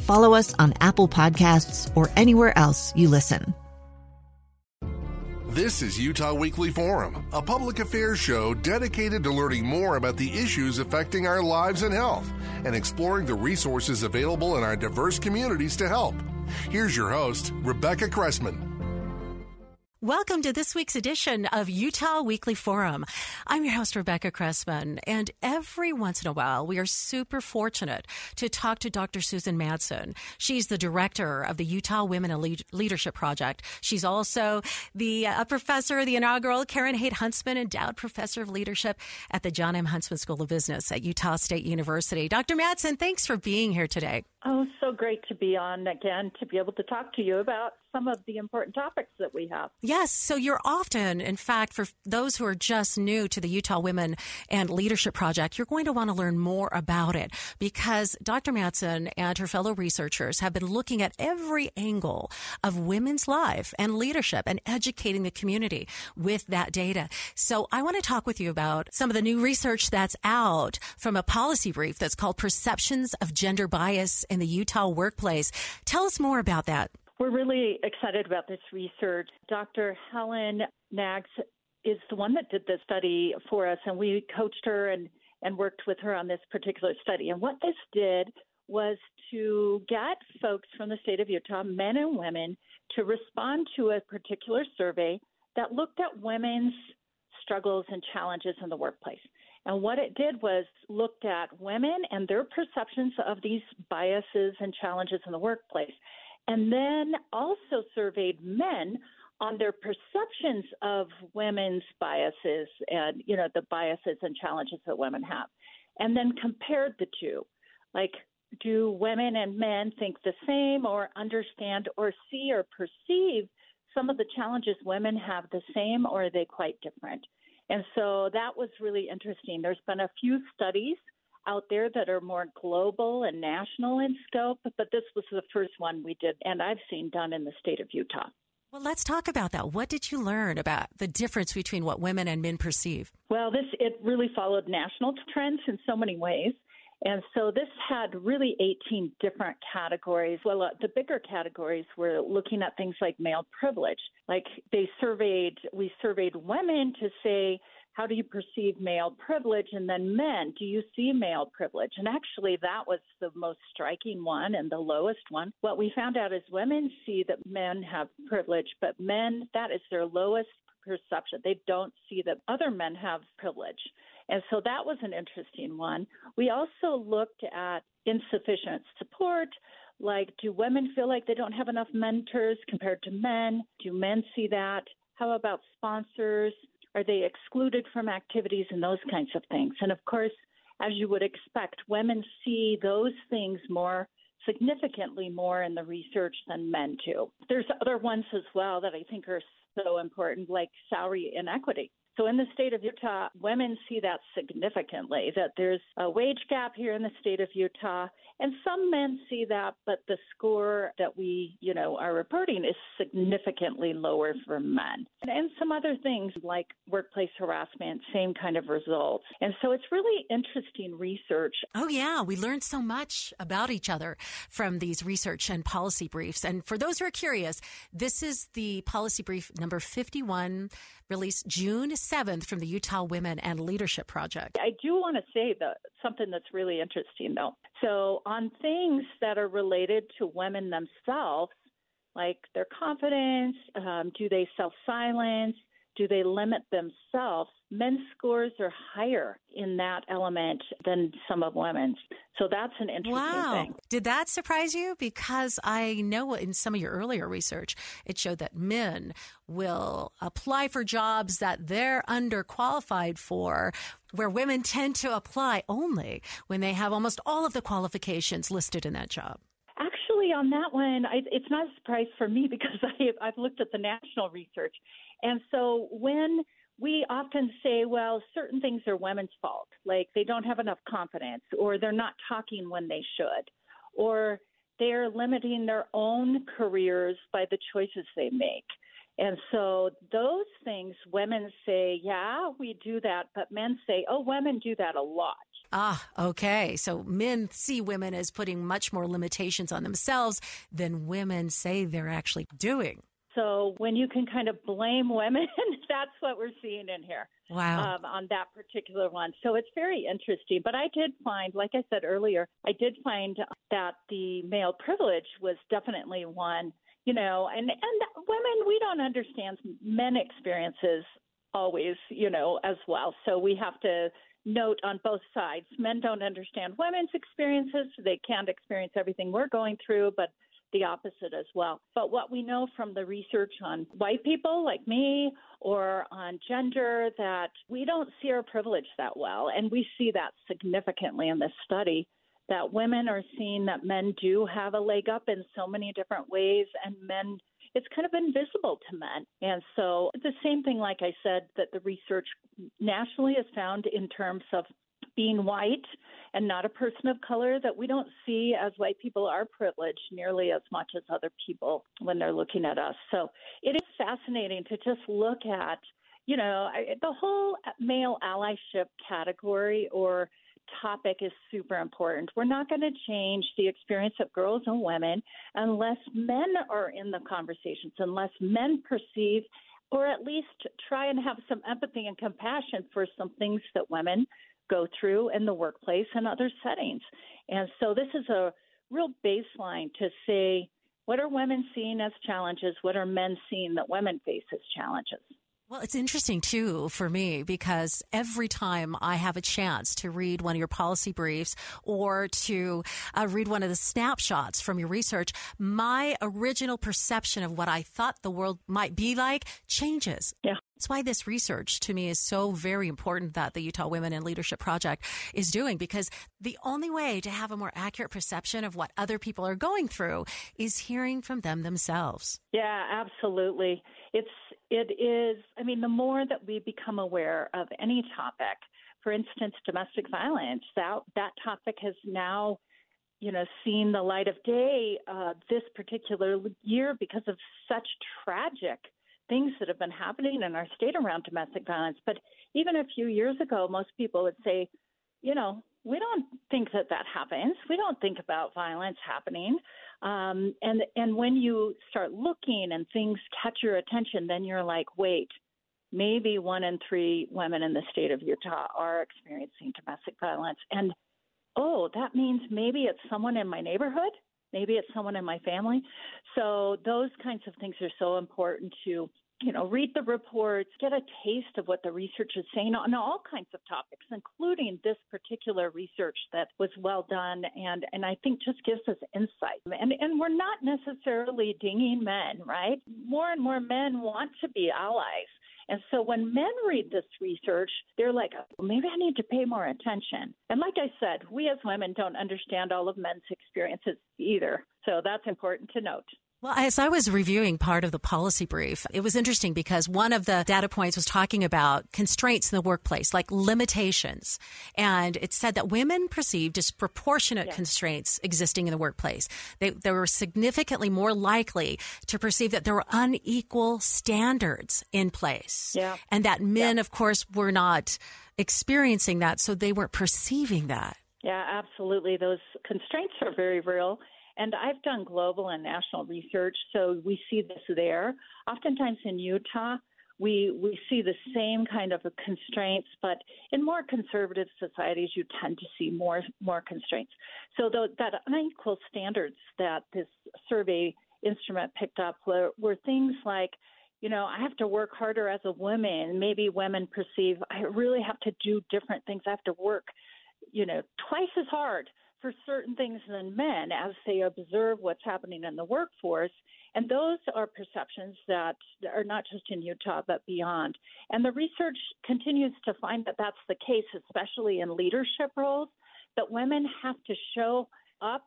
Follow us on Apple Podcasts or anywhere else you listen. This is Utah Weekly Forum, a public affairs show dedicated to learning more about the issues affecting our lives and health and exploring the resources available in our diverse communities to help. Here's your host, Rebecca Cressman. Welcome to this week's edition of Utah Weekly Forum. I'm your host, Rebecca Cressman, and every once in a while, we are super fortunate to talk to Dr. Susan Madsen. She's the director of the Utah Women and Leadership Project. She's also the professor, the inaugural Karen Haid Huntsman Endowed Professor of Leadership at the John M. Huntsman School of Business at Utah State University. Dr. Madsen, thanks for being here today. Oh, so great to be on again, to be able to talk to you about some of the important topics that we have. Yes. So you're often, in fact, for those who are just new to the Utah Women and Leadership Project, you're going to want to learn more about it because Dr. Madsen and her fellow researchers have been looking at every angle of women's life and leadership and educating the community with that data. So I want to talk with you about some of the new research that's out from a policy brief that's called Perceptions of Gender Bias in the Utah Workplace. Tell us more about that. We're really excited about this research. Dr. Helen Knaggs is the one that did the study for us, and we coached her and worked with her on this particular study. And what this did was to get folks from the state of Utah, men and women, to respond to a particular survey that looked at women's struggles and challenges in the workplace. And what it did was looked at women and their perceptions of these biases and challenges in the workplace, and then also surveyed men on their perceptions of women's biases and, you know, the biases and challenges that women have, and then compared the two. Like, do women and men think the same or understand or see or perceive some of the challenges women have the same, or are they quite different? And so that was really interesting. There's been a few studies out there that are more global and national in scope, but this was the first one we did, and I've seen done in the state of Utah. Well, let's talk about that. What did you learn about the difference between what women and men perceive? Well, it really followed national trends in so many ways, and so this had really 18 different categories. Well, the bigger categories were looking at things like male privilege. Like, we surveyed women to say, how do you perceive male privilege? And then men, do you see male privilege? And actually, that was the most striking one and the lowest one. What we found out is women see that men have privilege, but men, that is their lowest perception. They don't see that other men have privilege. And so that was an interesting one. We also looked at insufficient support. Like, do women feel like they don't have enough mentors compared to men? Do men see that? How about sponsors? Are they excluded from activities and those kinds of things? And of course, as you would expect, women see those things more significantly more in the research than men do. There's other ones as well that I think are so important, like salary inequity. So in the state of Utah, women see that significantly, that there's a wage gap here in the state of Utah. And some men see that, but the score that we, you know, are reporting is significantly lower for men. And some other things like workplace harassment, same kind of results. And so it's really interesting research. Oh, yeah. We learned so much about each other from these research and policy briefs. And for those who are curious, this is the policy brief number 51, released June 7th from the Utah Women and Leadership Project. I do want to say something that's really interesting, though. So on things that are related to women themselves, like their confidence, do they self-silence, do they limit themselves? Men's scores are higher in that element than some of women's. So that's an interesting thing. Did that surprise you? Because I know in some of your earlier research, it showed that men will apply for jobs that they're underqualified for, where women tend to apply only when they have almost all of the qualifications listed in that job. Actually, on that one, it's not a surprise for me because I've looked at the national research. And so when we often say, well, certain things are women's fault, like they don't have enough confidence or they're not talking when they should, or they're limiting their own careers by the choices they make. And so those things women say, yeah, we do that. But men say, oh, women do that a lot. Ah, okay. So men see women as putting much more limitations on themselves than women say they're actually doing. So when you can kind of blame women, that's what we're seeing in here. Wow. On that particular one. So it's very interesting. But I did find, like I said earlier, I did find that the male privilege was definitely one, you know, and women, we don't understand men experiences always, you know, as well. So we have to note on both sides. Men don't understand women's experiences. They can't experience everything we're going through, but the opposite as well. But what we know from the research on white people like me or on gender, that we don't see our privilege that well. And we see that significantly in this study, that women are seeing that men do have a leg up in so many different ways, and men, it's kind of invisible to men. And so the same thing, like I said, that the research nationally has found in terms of being white and not a person of color, that we don't see as white people are privileged nearly as much as other people when they're looking at us. So it is fascinating to just look at, you know, the whole male allyship category or topic is super important. We're not going to change the experience of girls and women unless men are in the conversations, unless men perceive or at least try and have some empathy and compassion for some things that women go through in the workplace and other settings. And so this is a real baseline to say, what are women seeing as challenges? What are men seeing that women face as challenges? Well, it's interesting, too, for me, because every time I have a chance to read one of your policy briefs or to read one of the snapshots from your research, my original perception of what I thought the world might be like changes. Yeah. That's why this research to me is so very important that the Utah Women and Leadership Project is doing, because the only way to have a more accurate perception of what other people are going through is hearing from them themselves. Yeah, absolutely. It is. I mean, the more that we become aware of any topic, for instance, domestic violence, that topic has now, you know, seen the light of day this particular year because of such tragic things that have been happening in our state around domestic violence. But even a few years ago, most people would say, you know, we don't think that happens. We don't think about violence happening. And when you start looking and things catch your attention, then you're like, wait, maybe 1 in 3 women in the state of Utah are experiencing domestic violence. And, oh, that means maybe it's someone in my neighborhood. Maybe it's someone in my family. So those kinds of things are so important to, you know, read the reports, get a taste of what the research is saying on all kinds of topics, including this particular research that was well done and I think just gives us insight. And we're not necessarily dinging men, right? More and more men want to be allies. And so when men read this research, they're like, oh, maybe I need to pay more attention. And like I said, we as women don't understand all of men's experiences either. So that's important to note. Well, as I was reviewing part of the policy brief, it was interesting because one of the data points was talking about constraints in the workplace, like limitations. And it said that women perceive disproportionate constraints existing in the workplace. They were significantly more likely to perceive that there were unequal standards in place. Yeah. And that men, of course, were not experiencing that, so they weren't perceiving that. Yeah, absolutely. Those constraints are very real. And I've done global and national research, so we see this there. Oftentimes in Utah, we see the same kind of constraints, but in more conservative societies, you tend to see more constraints. So that unequal standards that this survey instrument picked up were things like, you know, I have to work harder as a woman. Maybe women perceive I really have to do different things. I have to work, you know, twice as hard for certain things than men as they observe what's happening in the workforce. And those are perceptions that are not just in Utah, but beyond. And the research continues to find that that's the case, especially in leadership roles, that women have to show up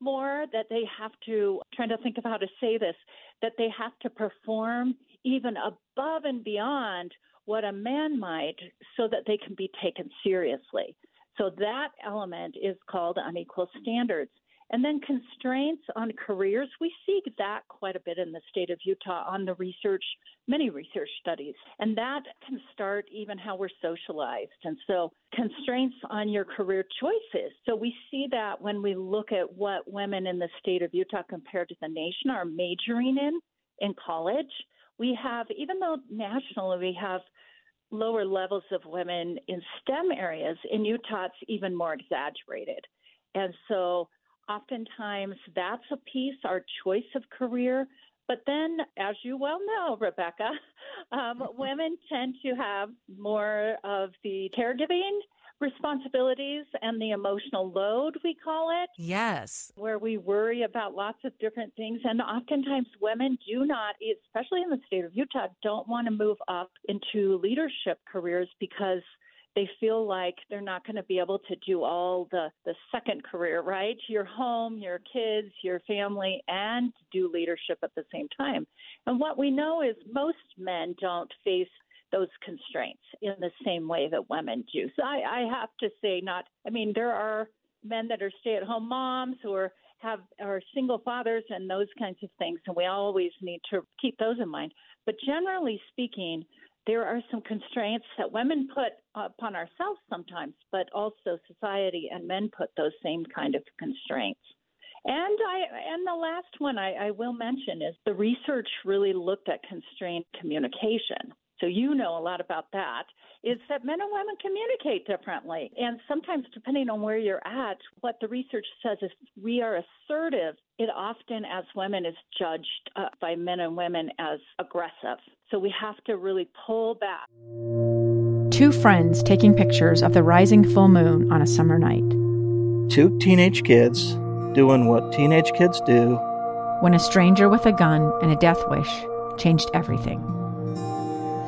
more, that they have to, I'm trying to think of how to say this, that they have to perform even above and beyond what a man might so that they can be taken seriously. So that element is called unequal standards. And then constraints on careers, we see that quite a bit in the state of Utah on the research, many research studies. And that can start even how we're socialized. And so constraints on your career choices. So we see that when we look at what women in the state of Utah compared to the nation are majoring in college. We have, even though nationally we have lower levels of women in STEM areas, in Utah it's even more exaggerated. And so oftentimes that's a piece, our choice of career. But then, as you well know, Rebecca, women tend to have more of the caregiving responsibilities and the emotional load, we call it. Yes. Where we worry about lots of different things. And oftentimes women do not, especially in the state of Utah, don't want to move up into leadership careers because they feel like they're not going to be able to do all the second career, right? Your home, your kids, your family, and do leadership at the same time. And what we know is most men don't face those constraints in the same way that women do. So I have to say there are men that are stay-at-home moms or are single fathers and those kinds of things, and we always need to keep those in mind. But generally speaking, there are some constraints that women put upon ourselves sometimes, but also society and men put those same kind of constraints. And the last one I will mention is the research really looked at constrained communication. So you know a lot about that, is that men and women communicate differently. And sometimes, depending on where you're at, what the research says is we are assertive. It often, as women, is judged by men and women as aggressive. So we have to really pull back. Two friends taking pictures of the rising full moon on a summer night. Two teenage kids doing what teenage kids do. When a stranger with a gun and a death wish changed everything.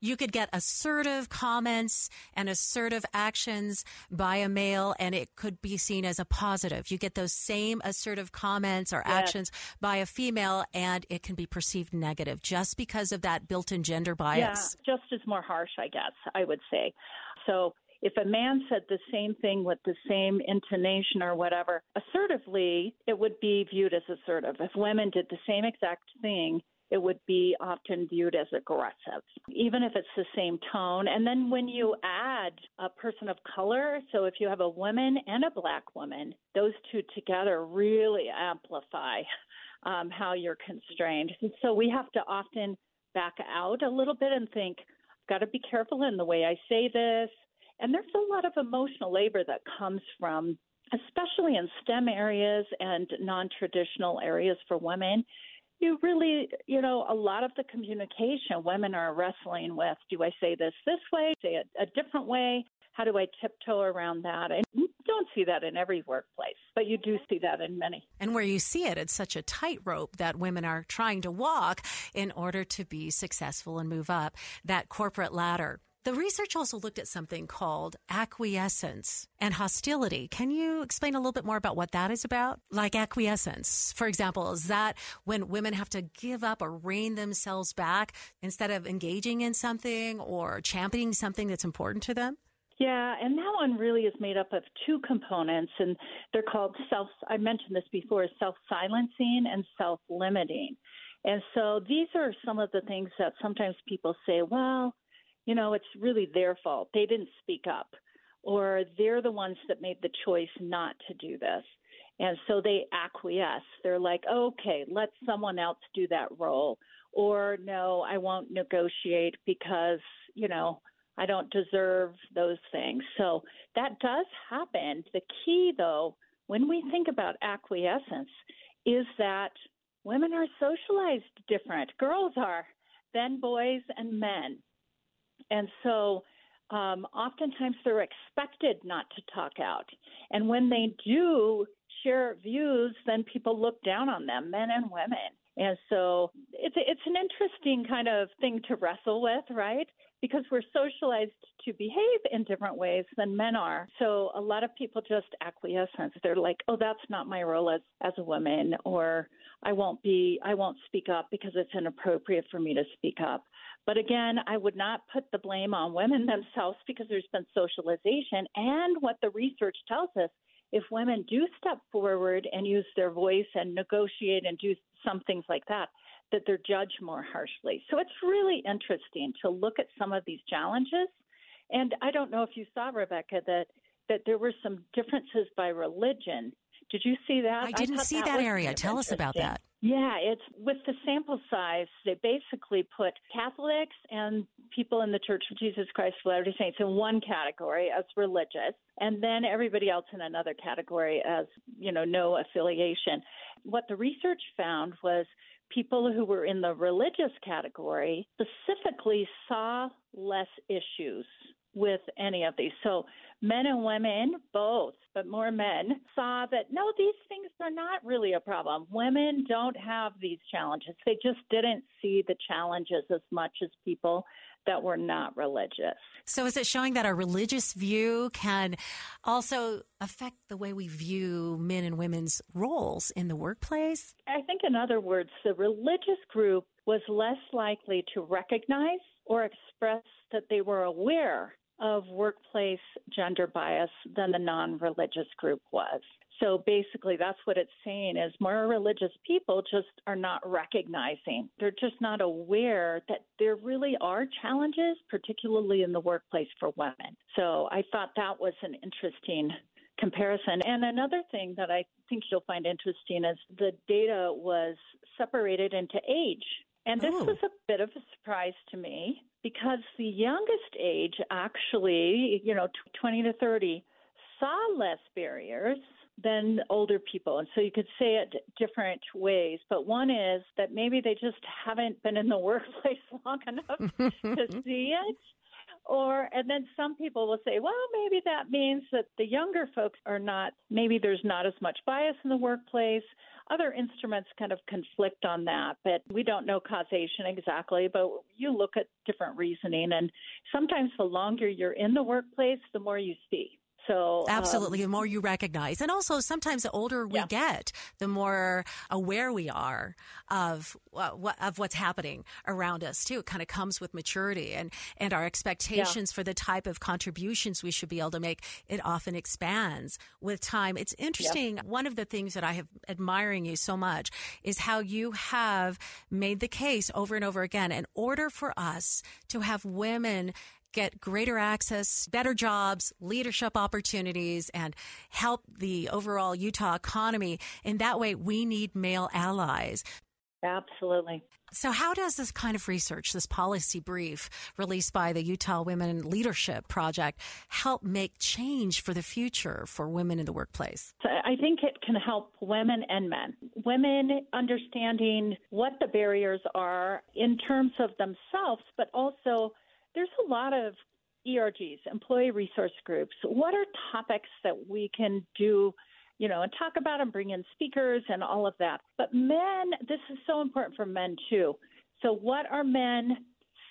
You could get assertive comments and assertive actions by a male, and it could be seen as a positive. You get those same assertive comments or actions by a female, and it can be perceived negative just because of that built-in gender bias. Yeah, just as more harsh, I guess, I would say. So if a man said the same thing with the same intonation or whatever, assertively, it would be viewed as assertive. If women did the same exact thing, it would be often viewed as aggressive, even if it's the same tone. And then when you add a person of color, so if you have a woman and a black woman, those two together really amplify how you're constrained. And so we have to often back out a little bit and think, I've got to be careful in the way I say this. And there's a lot of emotional labor that comes from, especially in STEM areas and non-traditional areas for women. You really, a lot of the communication women are wrestling with, do I say this way, say it a different way? How do I tiptoe around that? And you don't see that in every workplace, but you do see that in many. And where you see it, it's such a tightrope that women are trying to walk in order to be successful and move up that corporate ladder. The research also looked at something called acquiescence and hostility. Can you explain a little bit more about what that is about? Like acquiescence, for example, is that when women have to give up or rein themselves back instead of engaging in something or championing something that's important to them? Yeah, and that one really is made up of two components, and they're called self-silencing and self-limiting. And so these are some of the things that sometimes people say, well, you know, it's really their fault. They didn't speak up, or they're the ones that made the choice not to do this. And so they acquiesce. They're like, okay, let someone else do that role, or no, I won't negotiate because, you know, I don't deserve those things. So that does happen. The key, though, when we think about acquiescence is that women are socialized different. Girls are than boys and men. And so oftentimes they're expected not to talk out. And when they do share views, then people look down on them, men and women. And so it's an interesting kind of thing to wrestle with, right? Because we're socialized to behave in different ways than men are. So a lot of people just acquiescence. They're like, oh, that's not my role as a woman, or I won't speak up because it's inappropriate for me to speak up. But again, I would not put the blame on women themselves because there's been socialization. And what the research tells us, if women do step forward and use their voice and negotiate and do some things like that, that they're judged more harshly. So it's really interesting to look at some of these challenges. And I don't know if you saw, Rebecca, that there were some differences by religion. Did you see that? I didn't see that area. Tell us about that. Yeah, it's with the sample size, they basically put Catholics and people in the Church of Jesus Christ of Latter-day Saints in one category as religious, and then everybody else in another category as, you know, no affiliation. What the research found was people who were in the religious category specifically saw less issues with any of these. So men and women, both, but more men, saw that, no, these things are not really a problem. Women don't have these challenges. They just didn't see the challenges as much as people that were not religious. So is it showing that our religious view can also affect the way we view men and women's roles in the workplace? I think, in other words, the religious group was less likely to recognize or express that they were aware of workplace gender bias than the non-religious group was. So basically that's what it's saying is more religious people just are not recognizing. They're just not aware that there really are challenges, particularly in the workplace for women. So I thought that was an interesting comparison. And another thing that I think you'll find interesting is the data was separated into age. And this was a bit of a surprise to me because the youngest age actually, you know, 20 to 30, saw less barriers than older people. And so you could say it different ways. But one is that maybe they just haven't been in the workplace long enough to see it. And then some people will say, well, maybe that means that the younger folks are maybe there's not as much bias in the workplace. Other instruments kind of conflict on that, but we don't know causation exactly, but you look at different reasoning, and sometimes the longer you're in the workplace, the more you see. So absolutely, the more you recognize. And also sometimes the older we get, the more aware we are of what's happening around us too. It kind of comes with maturity and our expectations for the type of contributions we should be able to make. It often expands with time. It's interesting. One of the things that I have admiring you so much is how you have made the case over and over again. In order for us to have women get greater access, better jobs, leadership opportunities, and help the overall Utah economy. In that way, we need male allies. Absolutely. So how does this kind of research, this policy brief released by the Utah Women Leadership Project, help make change for the future for women in the workplace? I think it can help women and men. Women understanding what the barriers are in terms of themselves, but also there's a lot of ERGs, employee resource groups. What are topics that we can do, you know, and talk about and bring in speakers and all of that? But men, this is so important for men too. So what are men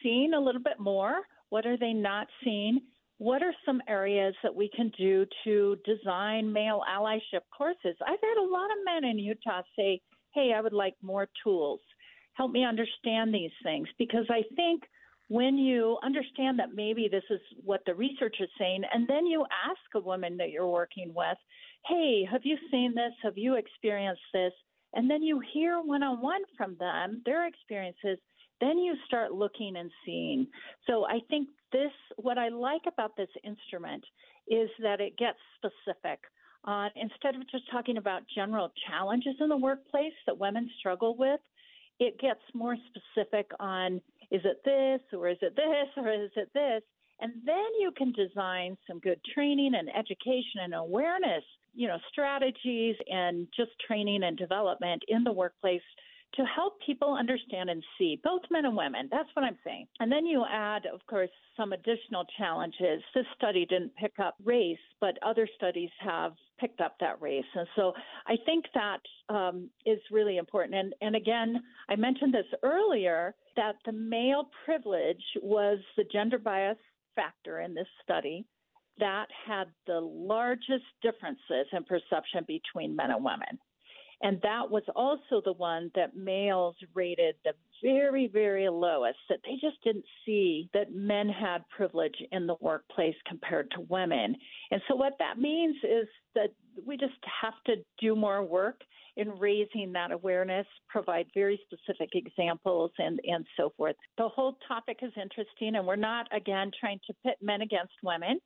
seeing a little bit more? What are they not seeing? What are some areas that we can do to design male allyship courses? I've had a lot of men in Utah say, hey, I would like more tools. Help me understand these things. Because I think when you understand that maybe this is what the research is saying, and then you ask a woman that you're working with, hey, have you seen this? Have you experienced this? And then you hear one-on-one from them, their experiences, then you start looking and seeing. So I think what I like about this instrument is that it gets specific. Instead of just talking about general challenges in the workplace that women struggle with, it gets more specific on, is it this, or is it this, or is it this? And then you can design some good training and education and awareness, strategies and just training and development in the workplace to help people understand and see, both men and women. That's what I'm saying. And then you add, of course, some additional challenges. This study didn't pick up race, but other studies have picked up that race. And so I think that is really important. And again, I mentioned this earlier, that the male privilege was the gender bias factor in this study that had the largest differences in perception between men and women. And that was also the one that males rated the very, very lowest, that they just didn't see that men had privilege in the workplace compared to women. And so what that means is that we just have to do more work in raising that awareness, provide very specific examples and so forth. The whole topic is interesting, and we're not, again, trying to pit men against women.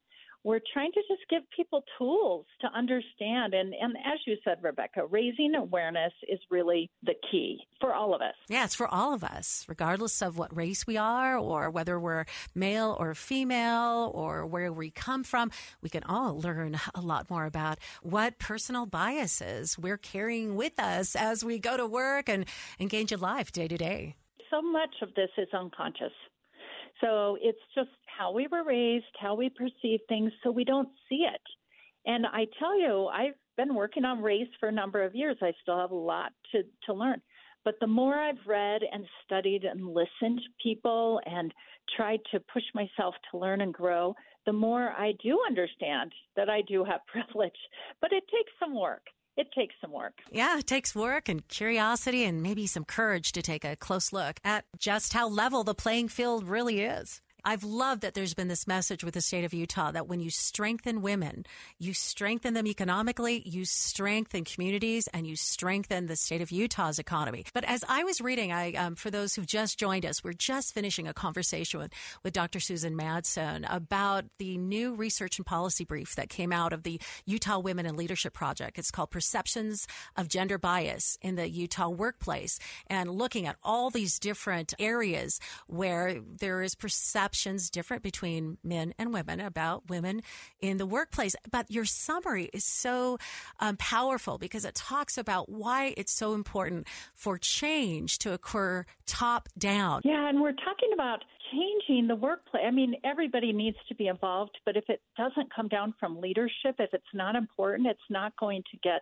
We're trying to just give people tools to understand. And as you said, Rebecca, raising awareness is really the key for all of us. Yeah, it's for all of us, regardless of what race we are or whether we're male or female or where we come from. We can all learn a lot more about what personal biases we're carrying with us as we go to work and engage in life day to day. So much of this is unconscious. So it's just how we were raised, how we perceive things, so we don't see it. And I tell you, I've been working on race for a number of years. I still have a lot to learn. But the more I've read and studied and listened to people and tried to push myself to learn and grow, the more I do understand that I do have privilege. But it takes some work. It takes some work. Yeah, it takes work and curiosity and maybe some courage to take a close look at just how level the playing field really is. I've loved that there's been this message with the state of Utah that when you strengthen women, you strengthen them economically, you strengthen communities, and you strengthen the state of Utah's economy. But as I was reading, for those who've just joined us, we're just finishing a conversation with Dr. Susan Madsen about the new research and policy brief that came out of the Utah Women and Leadership Project. It's called Perceptions of Gender Bias in the Utah Workplace, and looking at all these different areas where there is perception different between men and women about women in the workplace. But your summary is so powerful because it talks about why it's so important for change to occur top down. Yeah, and we're talking about changing the workplace. I mean, everybody needs to be involved, but if it doesn't come down from leadership, if it's not important, it's not going to get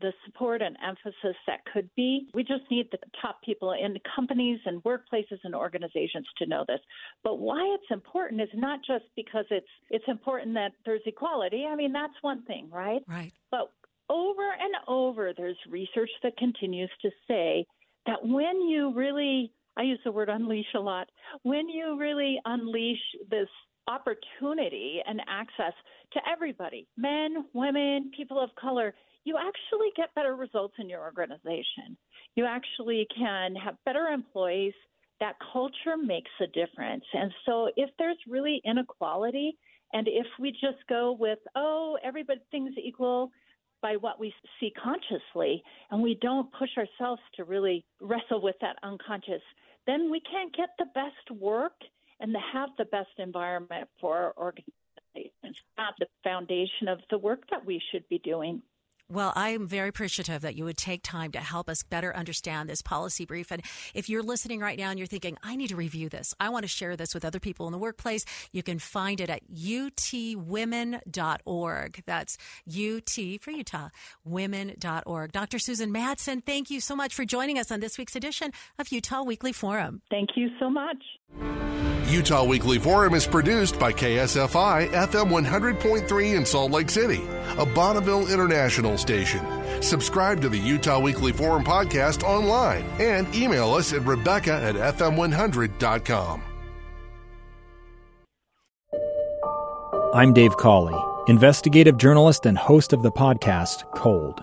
the support and emphasis that could be. We just need the top people in companies and workplaces and organizations to know this. But why it's important is not just because it's important that there's equality. I mean, that's one thing, right? Right. But over and over, there's research that continues to say that when you really, I use the word unleash a lot, when you really unleash this opportunity and access to everybody, men, women, people of color, you actually get better results in your organization. You actually can have better employees. That culture makes a difference. And so if there's really inequality, and if we just go with, everything's equal by what we see consciously, and we don't push ourselves to really wrestle with that unconscious, then we can't get the best work and to have the best environment for our organizations. Not the foundation of the work that we should be doing. Well, I'm very appreciative that you would take time to help us better understand this policy brief. And if you're listening right now and you're thinking, I need to review this, I want to share this with other people in the workplace, you can find it at utwomen.org. That's UT for Utah, women.org. Dr. Susan Madsen, thank you so much for joining us on this week's edition of Utah Weekly Forum. Thank you so much. Utah Weekly Forum is produced by KSFI FM 100.3 in Salt Lake City, a Bonneville International station. Subscribe to the Utah Weekly Forum podcast online and email us at rebecca@fm100.com. I'm Dave Cawley, investigative journalist and host of the podcast Cold.